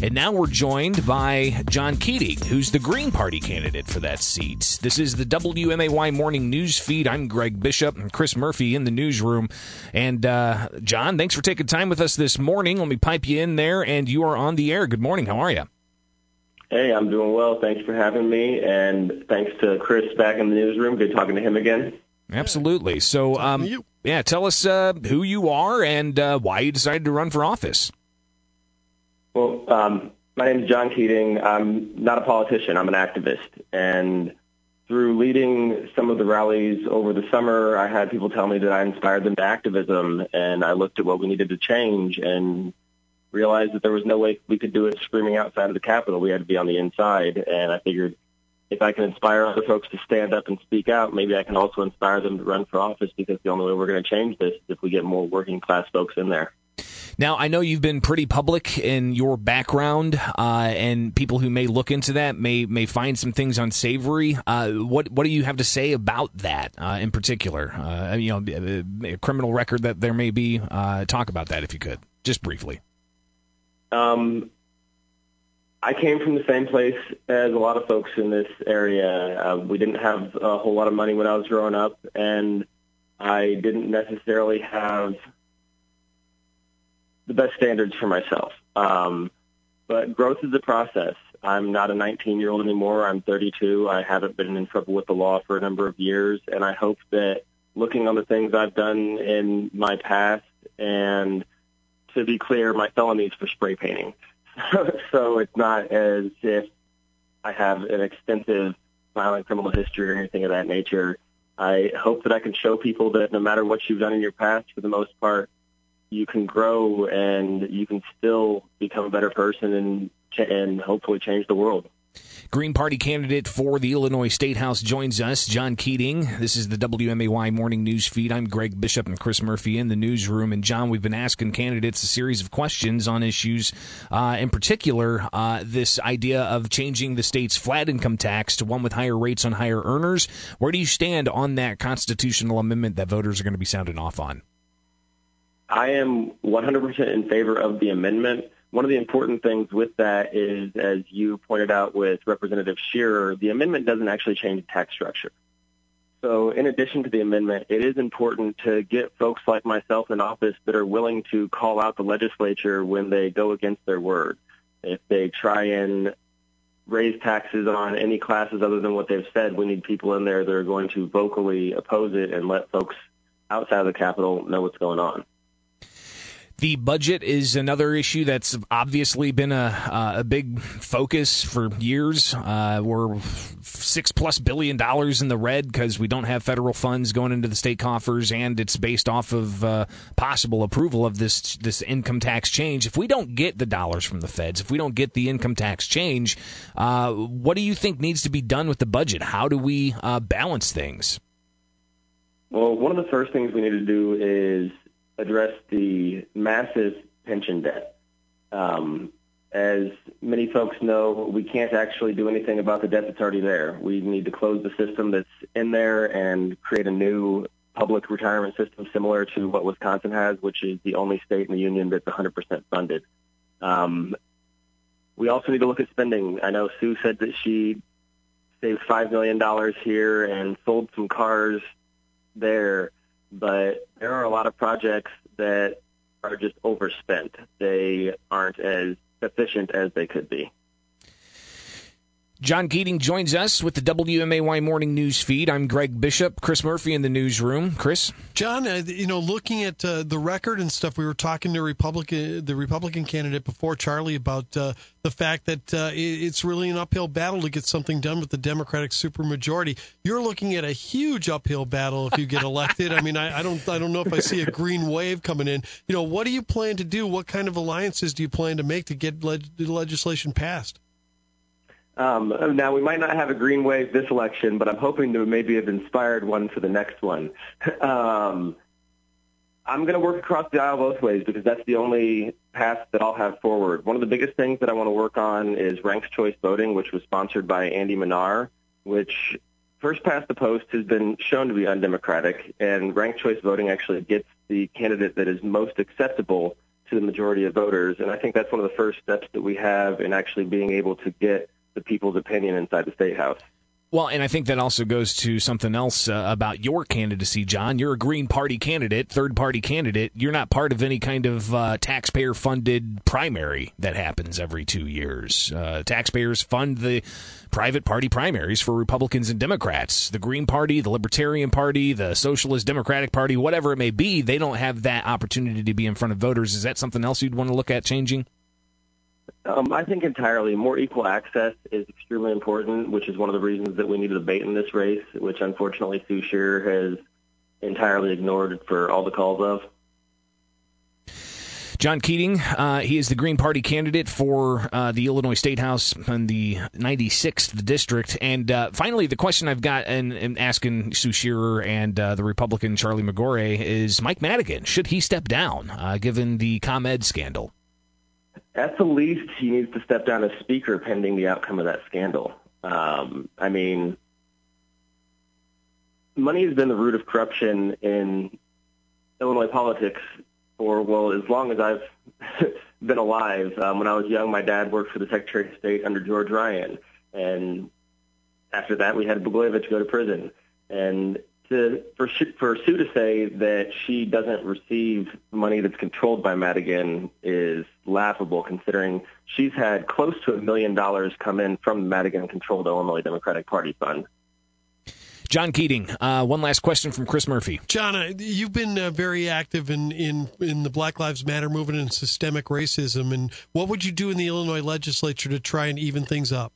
And now we're joined by John Keating, who's the Green Party candidate for that seat. This is the WMAY Morning News Feed. I'm Greg Bishop and Chris Murphy in the newsroom. And John, thanks for taking time with us this morning. Let me pipe you in there, and you are on the air. Good morning. How are you? Hey, I'm doing well. Thanks for having me, and thanks to Chris back in the newsroom. Good talking to him again. Absolutely. So, tell us who you are and why you decided to run for office. Well, my name is John Keating. I'm not a politician. I'm an activist. And through leading some of the rallies over the summer, I had people tell me that I inspired them to activism, and I looked at what we needed to change and realized that there was no way we could do it screaming outside of the Capitol. We had to be on the inside. And I figured if I can inspire other folks to stand up and speak out, maybe I can also inspire them to run for office, because the only way we're going to change this is if we get more working class folks in there. Now, I know you've been pretty public in your background, and people who may look into that may find some things unsavory. What do you have to say about that in particular? A criminal record that there may be. Talk about that if you could, just briefly. I came from the same place as a lot of folks in this area. We didn't have a whole lot of money when I was growing up, and I didn't necessarily have the best standards for myself. But growth is a process. I'm not a 19-year-old anymore. I'm 32. I haven't been in trouble with the law for a number of years, and I hope that looking on the things I've done in my past, and to be clear, my felonies for spray painting. So it's not as if I have an extensive violent criminal history or anything of that nature. I hope that I can show people that no matter what you've done in your past, for the most part, you can grow and you can still become a better person and hopefully change the world. Green Party candidate for the Illinois Statehouse joins us, John Keating. This is the WMAY Morning News Feed. I'm Greg Bishop and Chris Murphy in the newsroom. And, John, we've been asking candidates a series of questions on issues, in particular this idea of changing the state's flat income tax to one with higher rates on higher earners. Where do you stand on that constitutional amendment that voters are going to be sounding off on? I am 100% in favor of the amendment. One of the important things with that is, as you pointed out with Representative Shearer, the amendment doesn't actually change the tax structure. So in addition to the amendment, it is important to get folks like myself in office that are willing to call out the legislature when they go against their word. If they try and raise taxes on any classes other than what they've said, we need people in there that are going to vocally oppose it and let folks outside of the Capitol know what's going on. The budget is another issue that's obviously been a big focus for years. We're $6+ billion in the red because we don't have federal funds going into the state coffers, and it's based off of possible approval of this income tax change. If we don't get the dollars from the feds, if we don't get the income tax change, what do you think needs to be done with the budget? How do we balance things? Well, one of the first things we need to do is address the massive pension debt. As many folks know, we can't actually do anything about the debt that's already there. We need to close the system that's in there and create a new public retirement system similar to what Wisconsin has, which is the only state in the union that's 100% funded. We also need to look at spending. I know Sue said that she saved $5 million here and sold some cars there, but there are a lot of projects that are just overspent. They aren't as efficient as they could be. John Keating joins us with the WMAY Morning News Feed. I'm Greg Bishop, Chris Murphy in the newsroom. Chris? John, looking at the record and stuff, we were talking to the Republican candidate before, Charlie, about the fact that it's really an uphill battle to get something done with the Democratic supermajority. You're looking at a huge uphill battle if you get elected. I mean, I don't know if I see a green wave coming in. You know, what do you plan to do? What kind of alliances do you plan to make to get legislation passed? Now, we might not have a green wave this election, but I'm hoping to maybe have inspired one for the next one. I'm going to work across the aisle both ways because that's the only path that I'll have forward. One of the biggest things that I want to work on is ranked choice voting, which was sponsored by Andy Menar, which first past the post has been shown to be undemocratic, and ranked choice voting actually gets the candidate that is most acceptable to the majority of voters. And I think that's one of the first steps that we have in actually being able to get the people's opinion inside the State House. Well, and I think that also goes to something else about your candidacy, John. You're a Green Party candidate, third-party candidate. You're not part of any kind of taxpayer-funded primary that happens every 2 years. Taxpayers fund the private party primaries for Republicans and Democrats. The Green Party, the Libertarian Party, the Socialist Democratic Party, whatever it may be, they don't have that opportunity to be in front of voters. Is that something else you'd want to look at changing? I think entirely. More equal access is extremely important, which is one of the reasons that we need a debate in this race, which unfortunately Sue Shearer has entirely ignored for all the calls of. John Keating, he is the Green Party candidate for the Illinois State House in the 96th district. And finally, the question I've got in asking Sue Shearer and the Republican Charlie Magore is Mike Madigan. Should he step down given the ComEd scandal? At the least, he needs to step down as speaker pending the outcome of that scandal. I mean, money has been the root of corruption in Illinois politics for, well, as long as I've been alive. When I was young, my dad worked for the Secretary of State under George Ryan. And after that, we had Boglevich go to prison. And for Sue to say that she doesn't receive money that's controlled by Madigan is laughable, considering she's had close to $1 million come in from the Madigan-controlled Illinois Democratic Party Fund. John Keating, one last question from Chris Murphy. John, you've been very active in the Black Lives Matter movement and systemic racism. And what would you do in the Illinois legislature to try and even things up?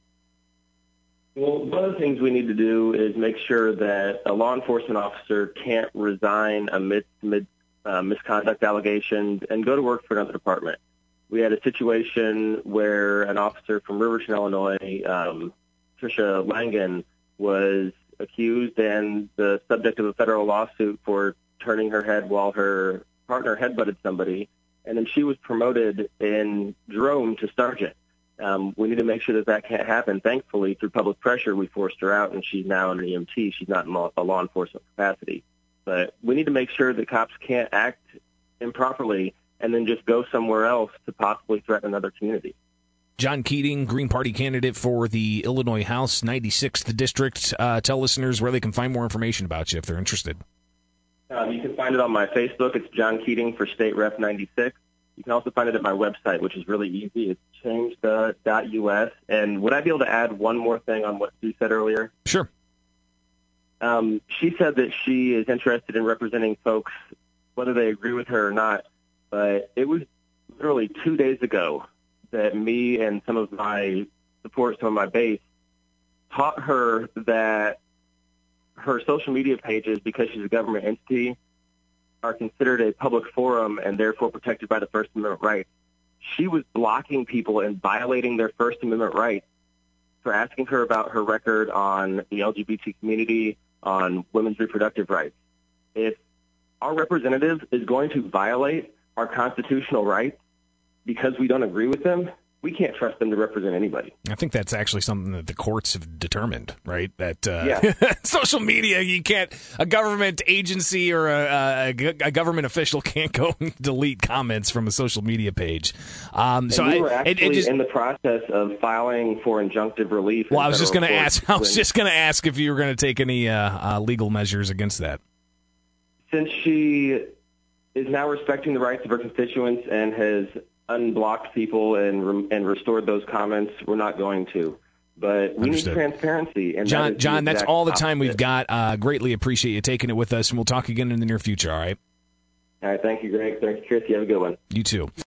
Well, one of the things we need to do is make sure that a law enforcement officer can't resign amidst misconduct allegations and go to work for another department. We had a situation where an officer from Riverside, Illinois, Tricia Langan, was accused and the subject of a federal lawsuit for turning her head while her partner headbutted somebody, and then she was promoted in Jerome to sergeant. We need to make sure that that can't happen. Thankfully, through public pressure, we forced her out, and she's now an EMT. She's not in a law enforcement capacity. But we need to make sure that cops can't act improperly and then just go somewhere else to possibly threaten another community. John Keating, Green Party candidate for the Illinois House 96th District. Tell listeners where they can find more information about you if they're interested. You can find it on my Facebook. It's John Keating for State Rep 96. You can also find it at my website, which is really easy. It's changed.us. And would I be able to add one more thing on what Sue said earlier? Sure. She said that she is interested in representing folks, whether they agree with her or not. But it was literally 2 days ago that me and some of my support, some of my base, taught her that her social media pages, because she's a government entity, are considered a public forum and therefore protected by the First Amendment rights. She was blocking people and violating their First Amendment rights for asking her about her record on the LGBT community, on women's reproductive rights. If our representative is going to violate our constitutional rights because we don't agree with them, we can't trust them to represent anybody. I think that's actually something that the courts have determined, right? That social media, you can't, a government agency or a government official can't go and delete comments from a social media page. So we were actually in the process of filing for injunctive relief. Well, I was just going to ask if you were going to take any legal measures against that. Since she is now respecting the rights of her constituents and has unblocked people and restored those comments, we're not going to. But we Understood. Need transparency. And John, that's all the time we've got. Greatly appreciate you taking it with us, and we'll talk again in the near future, all right? All right, thank you, Greg. Thanks, Chris. You have a good one. You too.